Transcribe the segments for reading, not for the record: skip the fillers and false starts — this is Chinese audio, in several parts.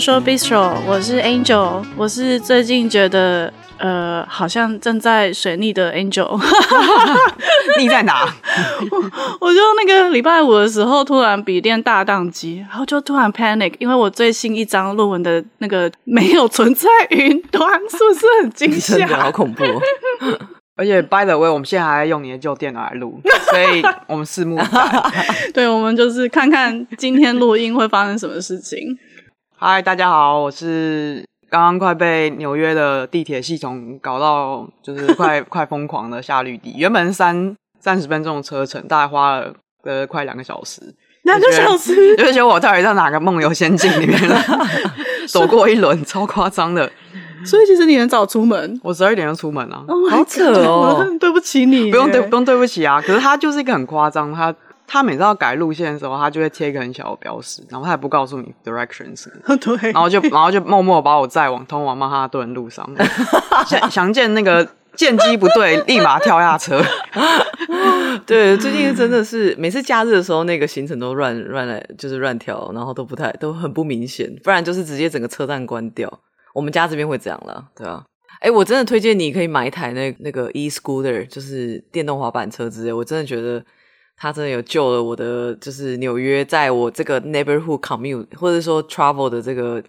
Social Bistro， 我是 Angel， 我是最近觉得好像正在水逆的 Angel。 逆在哪？我就那个礼拜五的时候突然笔电大宕机，然后就突然 panic， 因为我最新一张论文的那个没有存在云端，是不是很惊吓？你真的好恐怖哦。而且 by the way， 我们现在还在用你的旧电脑来录，所以我们拭目以待。对，我们就是看看今天录音会发生什么事情。嗨，大家好，我是刚刚快被纽约的地铁系统搞到就是快疯狂的夏绿蒂。原本30分钟的车程，大概花了快2个小时。2个小时？就觉得我到底在哪个梦游仙境里面了？走过一轮，超夸张的。所以其实你很早出门，我12点就出门啊， oh、好扯哦！对不起你，不用对不起啊。可是他就是一个很夸张，他每次要改路线的时候，他就会贴一个很小的标识，然后他也不告诉你 directions， 对，然后就默默把我载往通往曼哈顿路上，想见那个见机不对，立马跳下车。对，最近真的是每次假日的时候，那个行程都乱来，就是乱跳，然后都很不明显，不然就是直接整个车站关掉。我们家这边会这样啦，对啊。我真的推荐你可以买一台那个 e-scooter， 就是电动滑板车之类。我真的觉得它真的有救了我的，就是纽约在我这个 neighborhood commute 或者说 travel 的这个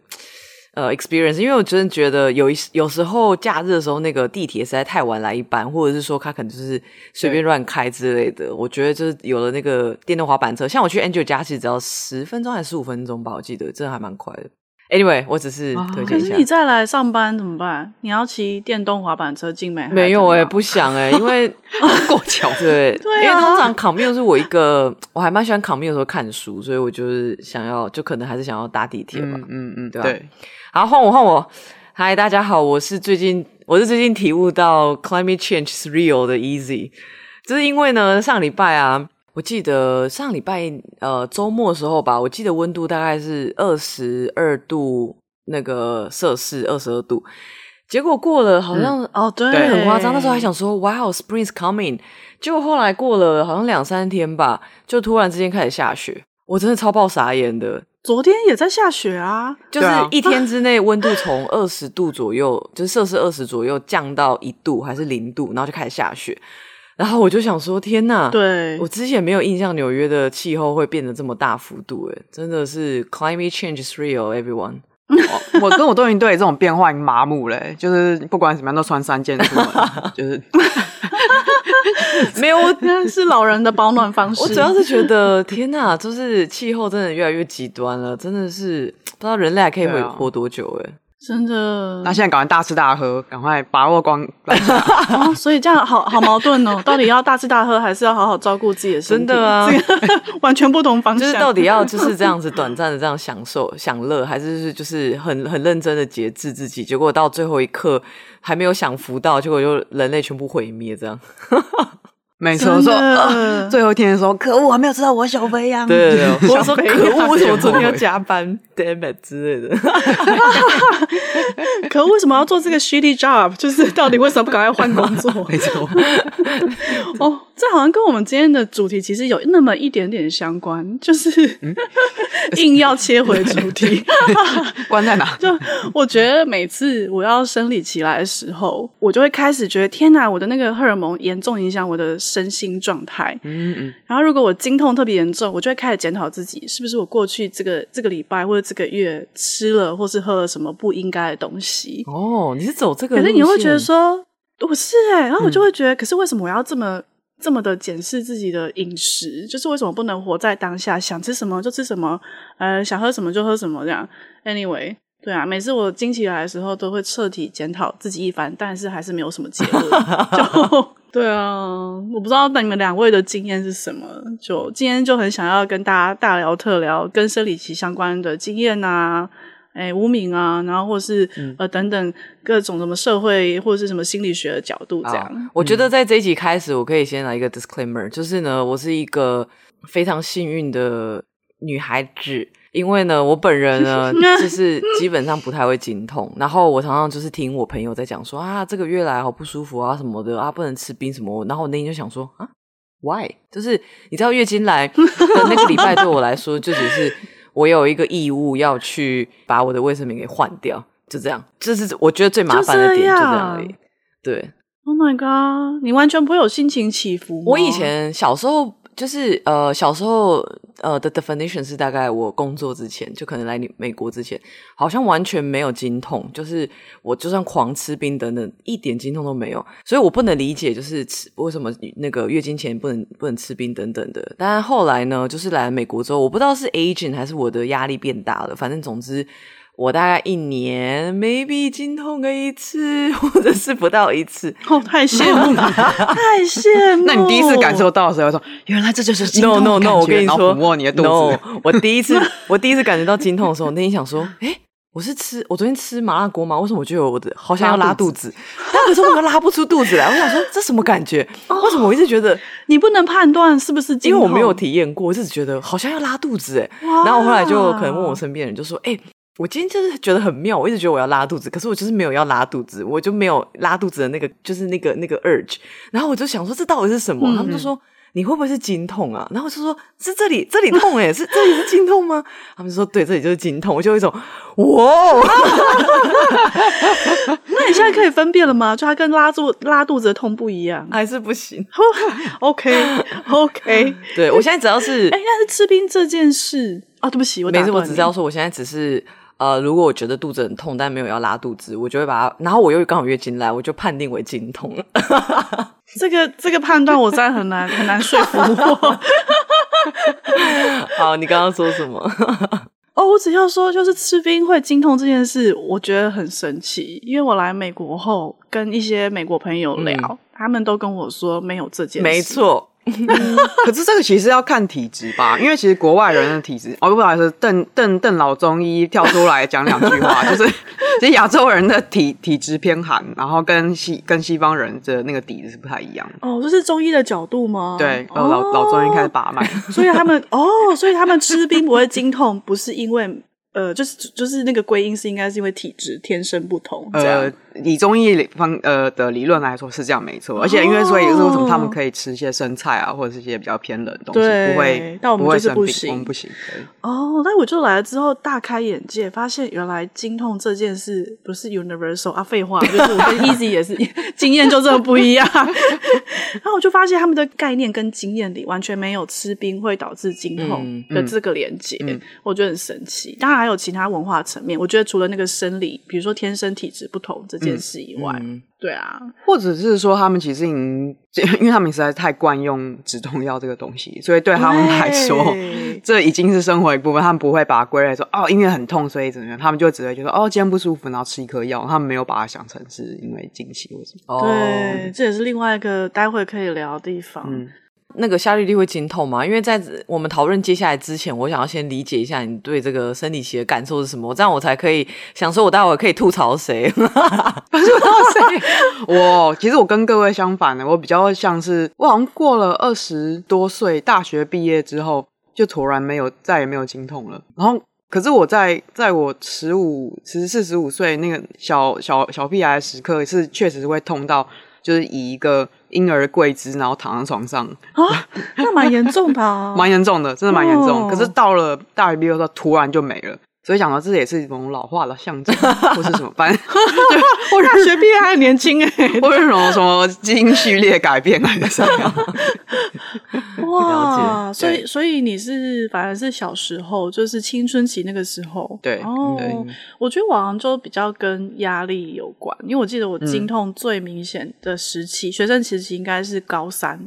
experience， 因为我真的觉得有时候假日的时候那个地铁实在太晚来一班，或者是说它可能就是随便乱开之类的。我觉得就是有了那个电动滑板车，像我去 Angel 家其实只要10分钟还是15分钟吧，我记得真的还蛮快的。Anyway， 我只是推荐一下。可是你再来上班怎么办？你要骑电动滑板车进美海？没有不想因为过桥。对啊，因为通常 commute 是我还蛮喜欢 commute 的时候看书，所以我就是想要，就可能还是想要搭地铁吧。对吧？对。好，换我。嗨，大家好，我是最近体悟到 climate change is real 的 easy， 就是因为呢，上礼拜啊。我记得上礼拜周末的时候吧，我记得温度大概是22度那个摄氏22度，结果过了好像对，很夸张。那时候还想说 wow spring is coming， 结果后来过了好像2-3天吧，就突然之间开始下雪，我真的超爆傻眼的。昨天也在下雪啊，就是一天之内温度从20度左右，就是摄氏20左右降到1度还是0度，然后就开始下雪。然后我就想说天哪，对，我之前没有印象纽约的气候会变得这么大幅度，真的是 climate change is real everyone。 我跟我都已经对这种变化已经麻木了，就是不管怎么样都穿3件出门。就是没有，那是老人的保暖方式。我主要是觉得天哪，就是气候真的越来越极端了，真的是不知道人类还可以活多久真的。那现在赶快大吃大喝，赶快把握光哦，所以这样好矛盾哦。到底要大吃大喝，还是要好好照顾自己的身体？真的啊，完全不同方向。就是到底要就是这样子短暂的这样享受享乐，还是就是很认真的节制自己？结果到最后一刻还没有享福到，结果就人类全部毁灭这样。没错，说最后一天的时候，可恶，我还没有吃到我小肥羊。对，我说可恶，为什么昨天要加班 ，damn it 之类的。可恶，为什么要做这个 shitty job？ 就是到底为什么不赶快换工作？没错。哦，这好像跟我们今天的主题其实有那么一点点相关，就是硬要切回主题。关在哪？就我觉得每次我要生理期来的时候，我就会开始觉得天哪，我的那个荷尔蒙严重影响我的身心状态。然后如果我经痛特别严重，我就会开始检讨自己，是不是我过去这个礼拜或者这个月吃了或是喝了什么不应该的东西。哦，你是走这个路线。可是你会觉得说我是然后我就会觉得可是为什么我要这么的检视自己的饮食？就是为什么不能活在当下，想吃什么就吃什么，想喝什么就喝什么这样。 anyway， 对啊，每次我经期来的时候都会彻底检讨自己一番，但是还是没有什么结论。就对啊，我不知道你们两位的经验是什么，就今天就很想要跟大家大聊特聊跟生理期相关的经验啊，无名啊，然后或是等等各种什么社会或是什么心理学的角度这样。我觉得在这一集开始，我可以先来一个 disclaimer， 就是呢，我是一个非常幸运的女孩子。因为呢我本人呢就是基本上不太会经痛，然后我常常就是听我朋友在讲说啊这个月来好不舒服啊什么的啊，不能吃冰什么，然后我那天就想说啊 why， 就是你知道月经来的那个礼拜对我来说就只是我有一个义务要去把我的卫生棉给换掉，就这样，这是我觉得最麻烦的点，就这样而已。对 ，Oh my god， 你完全不会有心情起伏吗？我以前小时候就是小时候的 definition 是大概我工作之前，就可能来美国之前，好像完全没有经痛，就是我就算狂吃冰等等，一点经痛都没有，所以我不能理解就是为什么那个月经前不能吃冰等等的。但后来呢，就是来美国之后，我不知道是 aging 还是我的压力变大了，反正总之。我大概一年 maybe 经痛个一次或者是不到一次。哦，太羡慕了太羡慕。那你第一次感受到的时候说原来这就是经痛的感觉。 No， 我跟你说抚摸你的肚子。No， 我第一次感觉到经痛的时候，那天想说诶，我昨天吃麻辣锅嘛，为什么我觉得我的好像要拉肚子？但可是我拉不出肚子来，我想说这什么感觉？为什么我一直觉得你不能判断是不是经痛？因为我没有体验过，我一直觉得好像要拉肚子诶。然后我后来就可能问我身边人，就说诶，我今天就是觉得很妙，我一直觉得我要拉肚子，可是我就是没有要拉肚子，我就没有拉肚子的那个就是那个 urge。然后我就想说这到底是什么？他们就说你会不会是经痛啊？然后我就说是这里痛欸，是这里是经痛吗？他们就说对，这里就是经痛。我就有一种哇那你现在可以分辨了吗？就它跟拉肚子的痛不一样，还是不行？ OK 对，我现在只要是那是吃冰这件事啊，对不起，我打断你。没事，我只是要说我现在只是如果我觉得肚子很痛但没有要拉肚子，我就会把它，然后我又刚好月经来，我就判定为经痛了这个判断我真的很难说服我好，你刚刚说什么哦，我只要说就是吃冰会经痛这件事我觉得很神奇，因为我来美国后跟一些美国朋友聊，他们都跟我说没有这件事。没错可是这个其实要看体质吧，因为其实国外人的体质不好意思，邓老中医跳出来讲两句话就是其实亚洲人的体质偏寒，然后跟西方人的那个底子是不太一样的。哦，这是中医的角度吗？对，老中医开始把脉所以他们吃冰不会经痛不是因为就是那个归因是应该是因为体质天生不同这样。以中医的理论来说是这样没错，而且因为所以也是为什么他们可以吃一些生菜啊，或者是一些比较偏冷的东西，但我们就是不行，我们不行。但我就来了之后大开眼界，发现原来经痛这件事不是 universal 啊，废话，就是我跟 Easy 也是经验就真的不一样然后我就发现他们的概念跟经验里完全没有吃冰会导致经痛的这个连结，我觉得很神奇。当然还有其他文化层面，我觉得除了那个生理比如说天生体质不同这件事以外，对啊，或者是说他们其实因为他们实在太惯用止痛药这个东西，所以对他们来说这已经是生活一部分，他们不会把它归类说因为很痛所以怎么样，他们就只会觉得今天不舒服然后吃一颗药，他们没有把它想成是因为经期或什么。对，这也是另外一个待会可以聊的地方。那个夏绿蒂会经痛吗？因为在我们讨论接下来之前，我想要先理解一下你对这个生理期的感受是什么，这样我才可以想说我待会可以吐槽谁吐槽谁其实我跟各位相反的，我比较像是我好像过了20多岁大学毕业之后就突然再也没有经痛了。然后可是我在我14、15岁那个小屁孩的时刻是确实会痛到就是以一个婴儿跪姿然后躺在床上那蛮严重的蛮严重的，真的蛮严重可是到了大学毕业后突然就没了，所以想到这也是一种老化的象征或是什么反正我大学毕业还年轻或是什么基因序列改变还是什么哇所以你是反而是小时候就是青春期那个时候。对我觉得我好像就比较跟压力有关，因为我记得我经痛最明显的时期学生时期应该是高3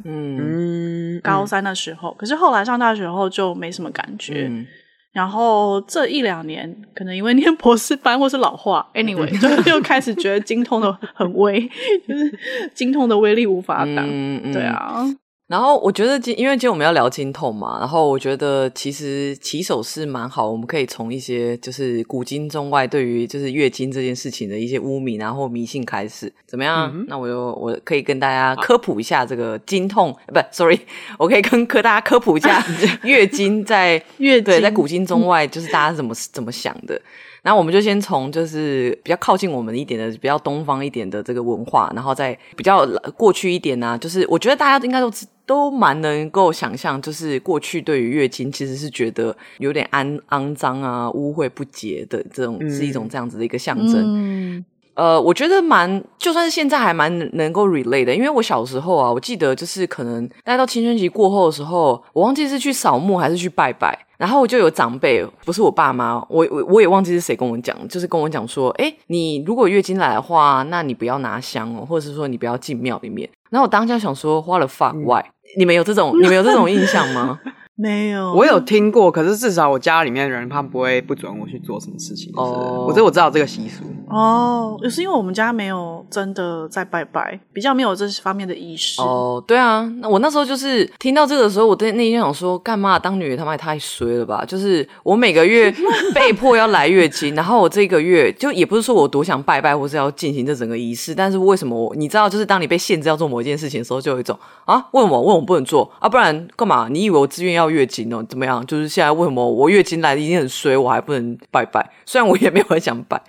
高3的时候可是后来上大学后就没什么感觉然后这1-2年可能因为念博士班或是老化 anyway 就又开始觉得经痛的很微就是经痛的威力无法挡对啊。然后我觉得因为今天我们要聊经痛嘛，然后我觉得其实起手是蛮好，我们可以从一些就是古今中外对于就是月经这件事情的一些污名然后迷信开始怎么样那我可以跟大家科普一下这个经痛我可以跟大家科普一下月经在古今中外就是大家怎么想的。那我们就先从就是比较靠近我们一点的比较东方一点的这个文化，然后再比较过去一点就是我觉得大家应该都都蛮能够想象，就是过去对于月经其实是觉得有点肮脏啊、污秽不洁的这种、是一种这样子的一个象征。我觉得就算是现在还蛮能够 relate 的，因为我小时候啊，我记得就是可能待到青春期过后的时候，我忘记是去扫墓还是去拜拜，然后我就有长辈，不是我爸妈，我也忘记是谁跟我讲，就是跟我讲说，诶，你如果月经来的话，那你不要拿香哦，或者是说你不要进庙里面。然后我当下想说 What the fuck why？ 你们有这种印象吗？没有，我有听过，可是至少我家里面的人他不准我去做什么事情。哦，我知道这个习俗。哦，也是因为我们家没有真的在拜拜，比较没有这方面的仪式。哦，对啊，我那时候就是听到这个的时候，我那一天想说，干嘛当女人他妈也太衰了吧？就是我每个月被迫要来月经，然后我这个月就也不是说我多想拜拜或是要进行这整个仪式，但是为什么你知道，就是当你被限制要做某一件事情的时候，就有一种啊，为什么不能做啊？不然干嘛？你以为我自愿要月经哦，怎么样？就是现在为什么我月经来的一定很衰，我还不能拜拜？虽然我也没有很想拜，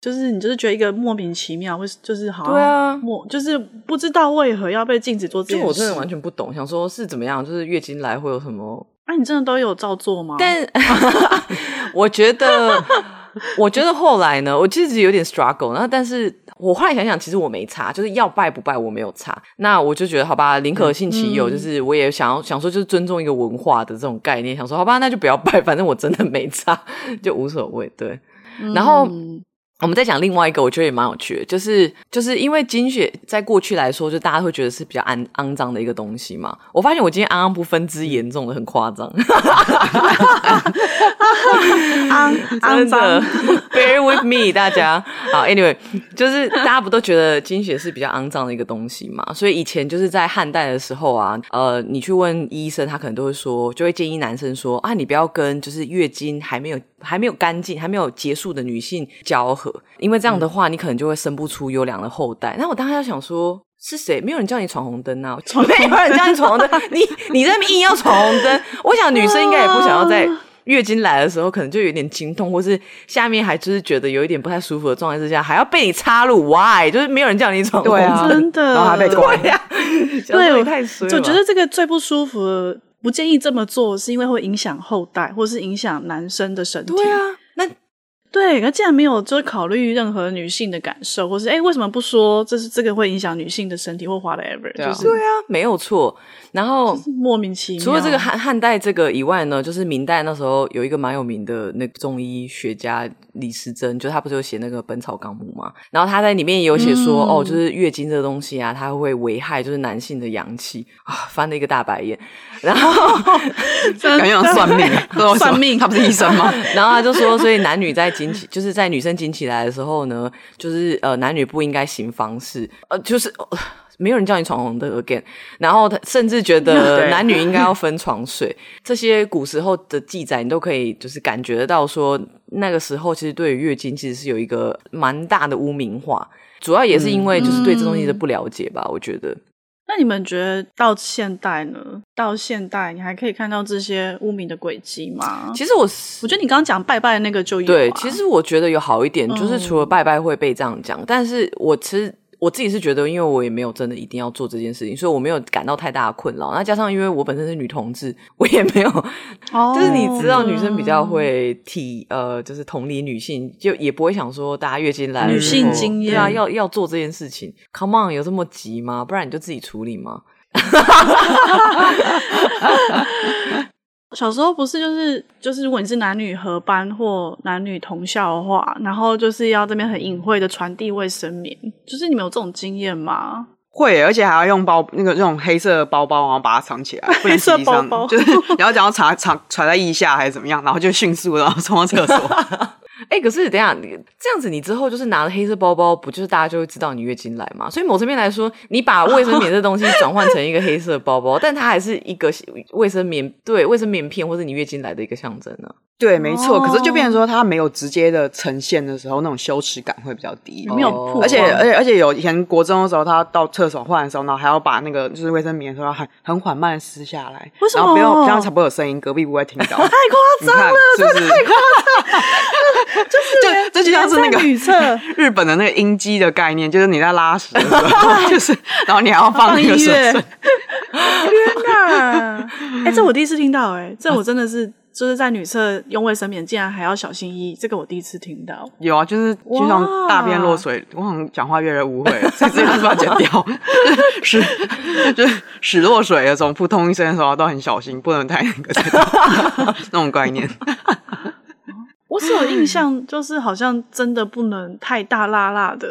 就是你就是觉得一个莫名其妙，就是好像对啊，就是不知道为何要被禁止做这件事。就我真的完全不懂，想说是怎么样，就是月经来会有什么？啊，你真的都有照做吗？但我觉得后来呢，我其实有点 struggle， 然后但是我后来想想，其实我没差，就是要拜不拜我没有差。那我就觉得好吧，宁可信其有，就是我也想说，就是尊重一个文化的这种概念，想说好吧，那就不要拜，反正我真的没差，就无所谓。对，然后我们再讲另外一个，我觉得也蛮有趣的，就是因为经血在过去来说，就大家会觉得是比较肮脏的一个东西嘛。我发现我今天肮脏不分之严重的很夸张，肮脏 ，bear with me 大家。好 ，anyway， 就是大家不都觉得经血是比较肮脏的一个东西嘛？所以以前就是在汉代的时候啊，你去问医生，他可能都会说，就会建议男生说啊，你不要跟就是月经还没有干净、还没有结束的女性交合，因为这样的话，你可能就会生不出优良的后代。那我当时就想说，是谁？没有人叫你闯红灯啊！没有人叫你闯红灯，你在那边硬要闯红灯，我想女生应该也不想要在月经来的时候，可能就有点经痛，或是下面还就是觉得有一点不太舒服的状态之下，还要被你插入 ，why？ 就是没有人叫你闯红灯，对啊，真的，然后还被关，对，我太衰了。我觉得这个最不舒服的。不建议这么做，是因为会影响后代，或是影响男生的身体。对啊，那既然没有就是考虑任何女性的感受，或是为什么不说这个会影响女性的身体或whatever？对啊，就是对啊，没有错。然后、就是、莫名其妙。除了这个汉代这个以外呢，就是明代那时候有一个蛮有名的那个中医学家李时珍，就是他不是有写那个《本草纲目》嘛？然后他在里面也有写说，就是月经这个东西啊，它会危害就是男性的阳气啊，翻了一个大白眼。然后感觉像算命，算命，他不是医生吗？然后他就说，所以男女在经期，就是在女生经期来的时候呢，就是男女不应该行房事，就是。没有人叫你闯红灯 again， 然后他甚至觉得男女应该要分床睡，这些古时候的记载你都可以就是感觉得到说，那个时候其实对于月经其实是有一个蛮大的污名化，主要也是因为就是对这东西的不了解吧，我觉得。那你们觉得到现代呢？到现代你还可以看到这些污名的轨迹吗？其实我觉得你刚刚讲拜拜的那个就有、啊、对，其实我觉得有好一点，就是除了拜拜会被这样讲，但是我自己是觉得，因为我也没有真的一定要做这件事情，所以我没有感到太大的困扰。那加上因为我本身是女同志，我也没有，就是你知道女生比较会就是同理女性，就也不会想说大家月经来了，女性经验对啊，要做这件事情。Come on， 有这么急吗？不然你就自己处理吗？小时候不是就是如果你是男女合班或男女同校的话，然后就是要这边很隐晦的传递卫生棉，就是你们有这种经验吗？会，而且还要用那种黑色的包包，然后把它藏起来，黑色包包就是然后讲藏在腋下还是怎么样，然后就迅速然后冲到厕所。可是等一下，这样子你之后就是拿了黑色包包，不就是大家就会知道你月经来吗？所以某层面来说，你把卫生棉这东西转换成一个黑色包包，但它还是一个卫生棉，对，卫生棉片或是你月经来的一个象征啊。对，没错。可是就变成说，它没有直接的呈现的时候，那种羞耻感会比较低，没有曝光。而且有以前国中的时候，他到厕所换的时候，然后还要把那个就是卫生棉的时候，很缓慢的撕下来，为什么？然后不要这样才不会有声音，隔壁不会听到。太夸张了，真的太夸张了！就是这就像是那个日本的那个音机的概念，就是你在拉屎的时候，就是然后你还要放那个水声。天哪！这我第一次听到这我真的是。就是在女厕用卫生棉竟然还要小心翼翼，这个我第一次听到。有啊，就是就像大便落水，我好像讲话越来越误会了，所以这个是把它剪掉。就是屎落水的时候，扑通一声的时候都很小心，不能太那种概念。我是有印象，就是好像真的不能太大辣辣的。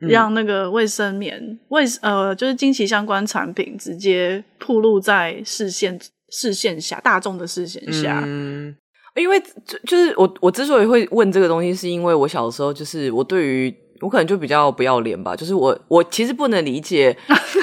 让那个卫生棉就是经期相关产品直接暴露在视线下，大众的视线下。因为就是我之所以会问这个东西，是因为我小时候就是我对于我可能就比较不要脸吧，就是我其实不能理解，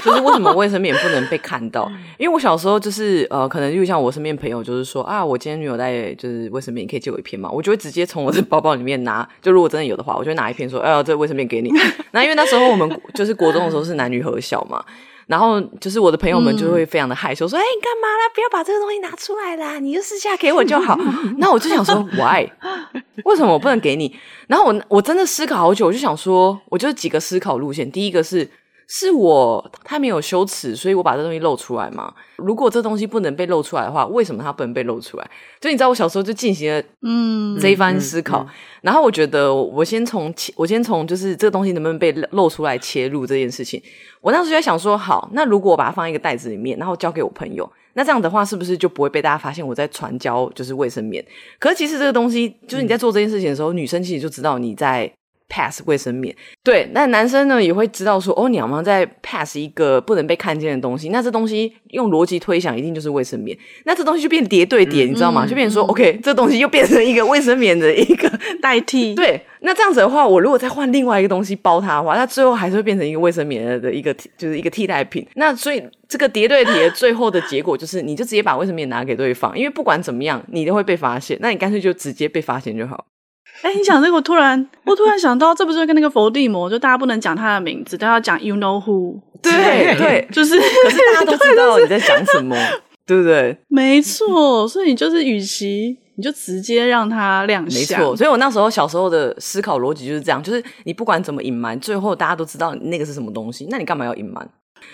就是为什么卫生棉不能被看到。因为我小时候就是可能就像我身边朋友就是说啊，我今天女友带就是卫生棉，你可以借我一片嘛，我就会直接从我的包包里面拿，就如果真的有的话，我就会拿一片说，哎呀，这卫生棉给你。那因为那时候我们就是国中的时候是男女合校嘛。然后就是我的朋友们就会非常的害羞，说：“哎，你干嘛啦？不要把这个东西拿出来啦，你就私下给我就好。”那我就想说 ，Why？ 为什么我不能给你？然后我真的思考好久，我就想说，我就几个思考路线。第一个是我太没有羞耻，所以我把这东西露出来嘛。如果这东西不能被露出来的话，为什么它不能被露出来？就你知道，我小时候就进行了这一番思考。然后我觉得我先从就是这个东西能不能被露出来切入这件事情。我那时候就在想说，好，那如果我把它放在一个袋子里面，然后交给我朋友，那这样的话是不是就不会被大家发现我在传教就是卫生棉？可是其实这个东西，就是你在做这件事情的时候，女生其实就知道你在 pass 卫生棉，对，那男生呢也会知道说，哦，你好像在 pass 一个不能被看见的东西，那这东西用逻辑推想一定就是卫生棉，那这东西就变叠对叠，你知道吗？就变成说 OK， 这东西又变成一个卫生棉的一个代替，对，那这样子的话，我如果再换另外一个东西包它的话，那最后还是会变成一个卫生棉的一个就是一个替代品。那所以这个叠对叠最后的结果就是你就直接把卫生棉拿给对方，因为不管怎么样你都会被发现，那你干脆就直接被发现就好。你讲这个我突然想到，这不是跟那个佛地魔，就大家不能讲他的名字，但要讲 you know who。 对，就是可是大家都知道你在讲什么，对不对？没错，所以你就是与其你就直接让它亮相，没错。所以我那时候小时候的思考逻辑就是这样，就是你不管怎么隐瞒，最后大家都知道那个是什么东西，那你干嘛要隐瞒？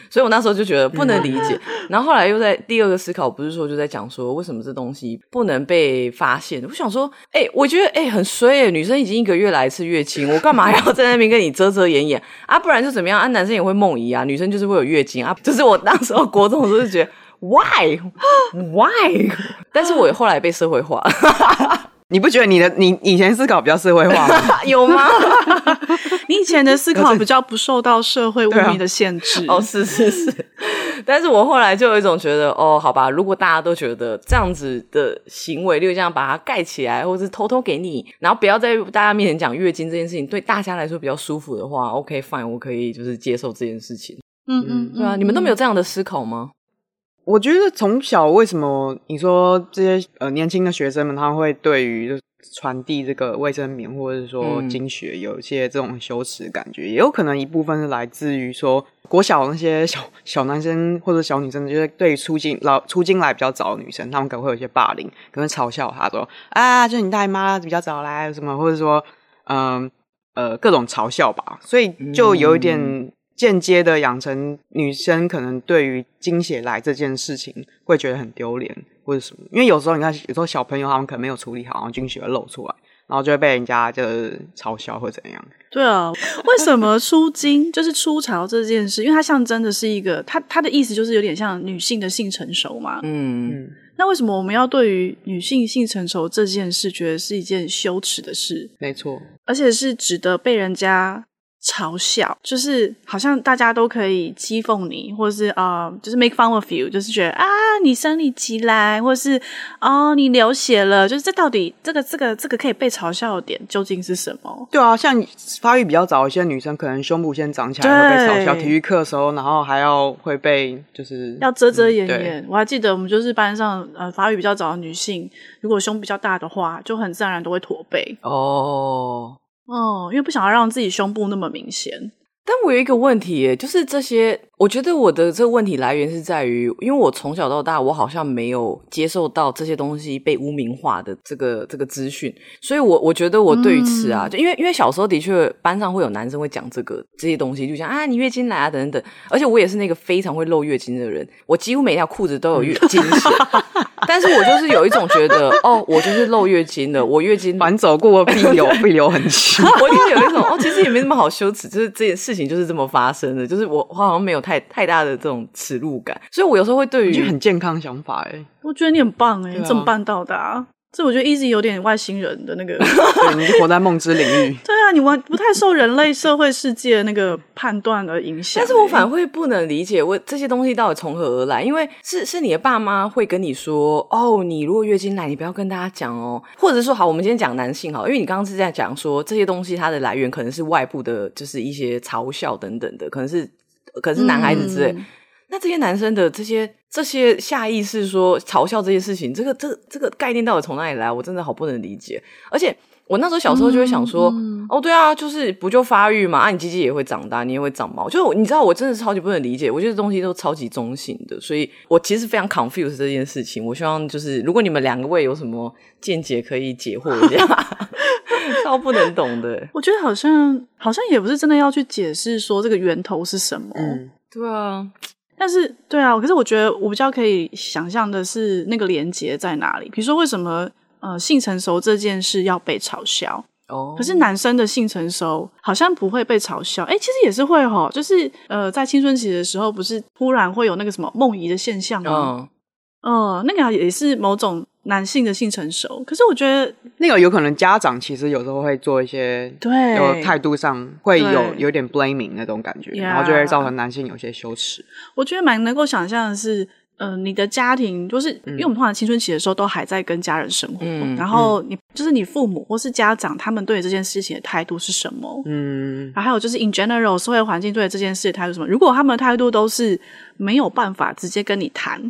所以我那时候就觉得不能理解。然后后来又在第二个思考，不是说就在讲说为什么这东西不能被发现。我想说我觉得很衰女生已经一个月来一次月经，我干嘛要在那边跟你遮遮掩掩啊？不然就怎么样啊？男生也会梦遗啊，女生就是会有月经啊。就是我那时候国中的时候就觉得 why， 但是我后来被社会化。你不觉得你以前思考比较社会化吗？有吗？你以前的思考比较不受到社会污名的限制。哦，是。但是我后来就有一种觉得，哦，好吧，如果大家都觉得这样子的行为，例如这样把它盖起来，或是偷偷给你，然后不要在大家面前讲月经这件事情，对大家来说比较舒服的话 ，OK fine， 我可以就是接受这件事情。对啊，你们都没有这样的思考吗？我觉得从小为什么你说这些年轻的学生们，他们会对于传递这个卫生棉或者是说经学有一些这种羞耻感觉，也有可能一部分是来自于说国小那些小男生或者小女生，就是对于出经来比较早的女生，他们可能会有一些霸凌，可能嘲笑她说啊，就你大姨妈比较早来什么，或者说各种嘲笑吧，所以就有一点。间接的养成女生可能对于经血来这件事情会觉得很丢脸或者什么，因为有时候你看，有时候小朋友他们可能没有处理好，然后经血会漏出来，然后就会被人家就是嘲笑或怎样。对啊，为什么出经就是出潮这件事？因为它象征的是一个，它的意思就是有点像女性的性成熟嘛。那为什么我们要对于女性性成熟这件事觉得是一件羞耻的事？没错，而且是值得被人家。嘲笑，就是好像大家都可以讥讽你，或是就是 make fun of you， 就是觉得啊你生理期来，或是哦你流血了，就是这到底这个可以被嘲笑的点究竟是什么？对啊，像发育比较早一些女生，可能胸部先长起来会被嘲笑，体育课的时候，然后还要会被就是要遮遮掩掩。我还记得我们就是班上发育比较早的女性，如果胸比较大的话，就很自然都会驼背因为不想要让自己胸部那么明显。但我有一个问题耶，就是这些我觉得我的这个问题来源是在于，因为我从小到大我好像没有接受到这些东西被污名化的这个资讯，所以我觉得我对于此啊，就因为小时候的确班上会有男生会讲这些东西，就像啊你月经来啊等等，而且我也是那个非常会漏月经的人，我几乎每条裤子都有月经血但是我就是有一种觉得哦我就是漏月经了，我月经反走过必留痕迹我就有一种哦其实也没那么好羞耻，就是这件事情就是这么发生的，就是我好像没有太大的这种耻辱感，所以我有时候会对于很健康想法欸。我觉得你很棒欸，你怎么办到的啊？这我觉得 Easy 有点外星人的那个对，你是活在梦之领域对啊，你完不太受人类社会世界的那个判断而影响，但是我反而会不能理解我这些东西到底从何而来，因为是你的爸妈会跟你说哦你如果月经来你不要跟大家讲哦，或者说好我们今天讲男性好，因为你刚刚是在讲说这些东西它的来源可能是外部的就是一些嘲笑等等的，可能是男孩子之类、那这些男生的这些下意识说嘲笑这些事情，这个概念到底从哪里来，我真的好不能理解。而且我那时候小时候就会想说、哦对啊就是不就发育嘛，啊你鸡鸡也会长大你也会长毛，就是你知道我真的超级不能理解，我觉得东西都超级中性的，所以我其实非常 confused 这件事情，我希望就是如果你们两个位有什么见解可以解惑一下超不能懂的我觉得好像也不是真的要去解释说这个源头是什么、对啊，但是对啊，可是我觉得我比较可以想象的是那个连结在哪里，比如说为什么性成熟这件事要被嘲笑哦，可是男生的性成熟好像不会被嘲笑，其实也是会吼，就是在青春期的时候不是突然会有那个什么梦遗的现象吗？那个也是某种男性的性成熟，可是我觉得那个有可能家长其实有时候会做一些对有态度上会有点 blaming 那种感觉、然后就会造成男性有些羞耻。我觉得蛮能够想象的是你的家庭就是、因为我们通常青春期的时候都还在跟家人生活、然后你就是你父母或是家长他们对这件事情的态度是什么，然后还有就是 in general 社会环境对这件事的态度是什么，如果他们的态度都是没有办法直接跟你谈，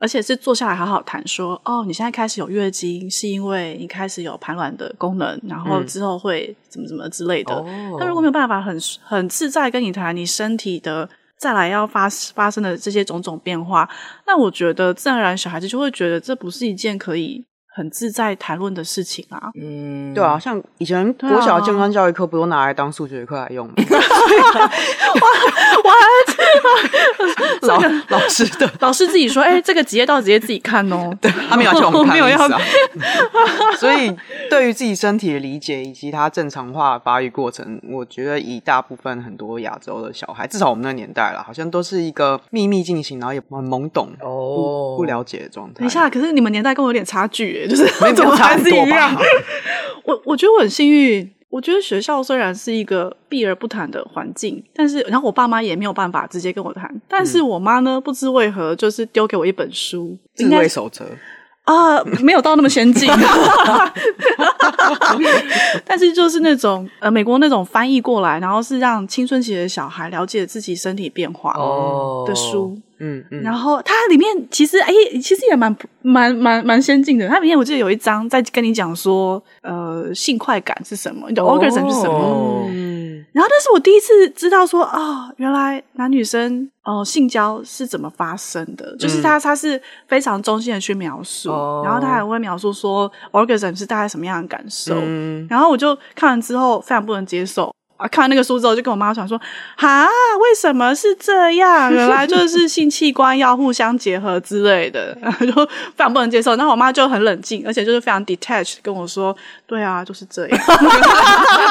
而且是坐下来好好谈说哦你现在开始有月经是因为你开始有排卵的功能，然后之后会怎么怎么之类的，但如果没有办法很自在跟你谈你身体的再来要发生的这些种种变化，那我觉得自然而然小孩子就会觉得这不是一件可以很自在谈论的事情啊。对啊，像以前国小的健康教育课不都拿来当数学课来用吗？我还老师自己说这个职业到职业自己看哦对他没有要求我们看的意思啊所以对于自己身体的理解以及他正常化发育过程，我觉得以大部分很多亚洲的小孩至少我们那年代啦，好像都是一个秘密进行，然后也很懵懂不了解的状态。等一下，可是你们年代跟我有点差距就是怎么还是一样我觉得我很幸运，我觉得学校虽然是一个避而不谈的环境，但是然后我爸妈也没有办法直接跟我谈，但是我妈呢不知为何就是丢给我一本书自卫守则啊、没有到那么先进但是就是那种美国那种翻译过来，然后是让青春期的小孩了解自己身体变化的书。然后它里面其实其实也蛮先进的。它里面我记得有一章在跟你讲说性快感是什么，你的 orgasm 是什么。然后那是我第一次知道说原来男女生性交是怎么发生的，就是他是非常中性的去描述，然后他还会描述说 orgasm 是大概什么样的感受，然后我就看完之后非常不能接受看完那个书之后就跟我妈讲说哈为什么是这样，原来就是性器官要互相结合之类的就非常不能接受，然后我妈就很冷静而且就是非常 detached 跟我说对啊就是这样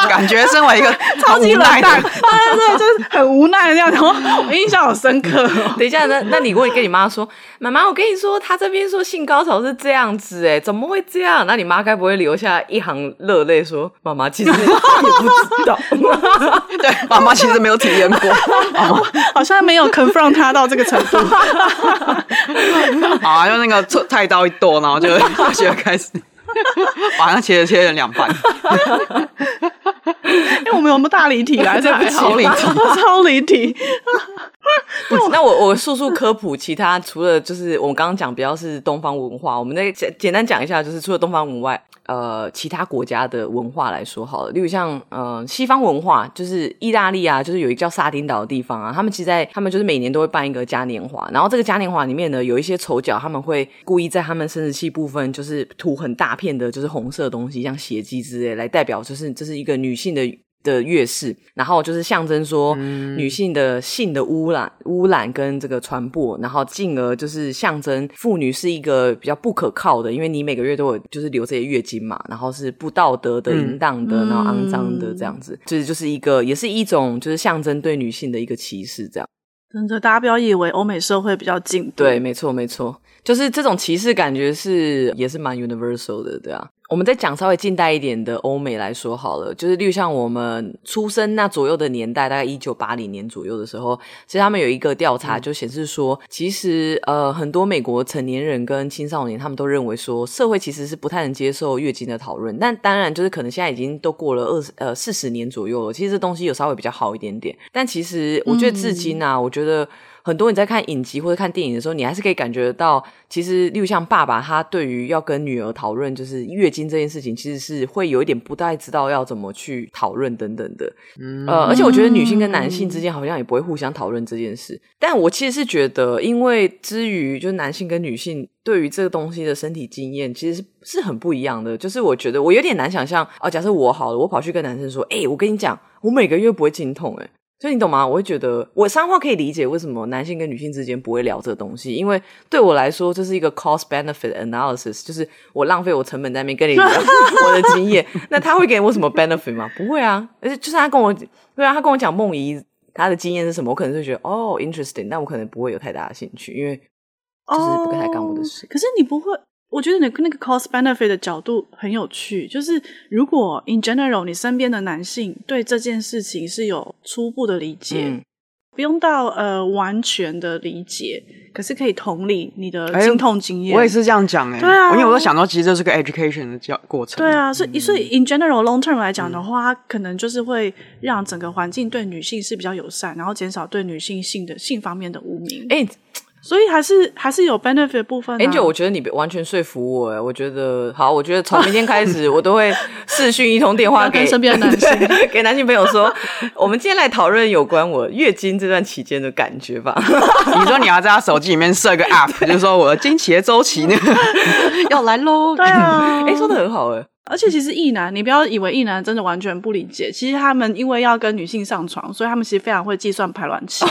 感觉身为一个超级冷淡对就是很无奈的那样，然后我印象好深刻等一下那你会跟你妈说妈妈我跟你说她这边说性高潮是这样子怎么会这样，那你妈该不会留下一行热泪说妈妈其实也不知道对妈妈其实没有体验过好像没有 confront 她到这个程度好啊，用那个菜刀一剁然后就大学开始马上切成两半因为我们有没有大离题啦，这不起超离题那我速速科普其他，除了就是我们刚刚讲比较是东方文化，我们再简单讲一下，就是除了东方文化其他国家的文化来说好了，例如像西方文化，就是意大利啊，就是有一个叫撒丁岛的地方啊，他们就是每年都会办一个嘉年华，然后这个嘉年华里面呢，有一些丑角他们会故意在他们生殖器部分就是涂很大片的就是红色的东西，像血迹之类，来代表就是这是一个女性的月事，然后就是象征说女性的性的污染跟这个传播，然后进而就是象征妇女是一个比较不可靠的，因为你每个月都有就是流这些月经嘛，然后是不道德的、淫荡的，然后肮脏的这样子，就是一个也是一种就是象征对女性的一个歧视这样。真的，大家不要以为欧美社会比较进步。对，没错没错，就是这种歧视感觉也是蛮 universal 的，对啊。我们再讲稍微近代一点的欧美来说好了，就是例如像我们出生那左右的年代，大概1980年左右的时候，其实他们有一个调查就显示说，其实很多美国成年人跟青少年他们都认为说社会其实是不太能接受月经的讨论，但当然就是可能现在已经都过了40年左右了，其实这东西有稍微比较好一点点，但其实我觉得至今啊，我觉得很多你在看影集或者看电影的时候，你还是可以感觉到，其实例如像爸爸他对于要跟女儿讨论就是月经这件事情，其实是会有一点不太知道要怎么去讨论等等的。而且我觉得女性跟男性之间好像也不会互相讨论这件事，但我其实是觉得，因为之于就是男性跟女性对于这个东西的身体经验其实是很不一样的，就是我觉得我有点难想象假设我好了，我跑去跟男生说我跟你讲我每个月不会经痛所以你懂吗？我会觉得我上话可以理解为什么男性跟女性之间不会聊这个东西，因为对我来说这是一个 cost benefit analysis， 就是我浪费我成本在那边跟你聊我的经验，那他会给我什么 benefit 吗？不会啊，而且就是他跟我讲梦怡他的经验是什么，我可能就觉得interesting， 但我可能不会有太大的兴趣，因为就是不太干我的事。可是你不会，我觉得你那个 cost benefit 的角度很有趣，就是如果 in general 你身边的男性对这件事情是有初步的理解，不用到完全的理解，可是可以同理你的经痛经验。我也是这样讲对啊，因为我都想到其实这是个 education 的过程。对啊，所以 in general long term 来讲的话，它可能就是会让整个环境对女性是比较友善，然后减少对女性性方面的污名。所以还是有 benefit 部分啊。Angel， 我觉得你完全说服我我觉得好，我觉得从明天开始我都会视讯一通电话给身边的男性给男性朋友说我们今天来讨论有关我月经这段期间的感觉吧。你说你要在他手机里面设个 app， 就是说我的经期的周期呢要来咯。对啊，说得很好而且其实异男，你不要以为异男真的完全不理解，其实他们因为要跟女性上床，所以他们其实非常会计算排卵期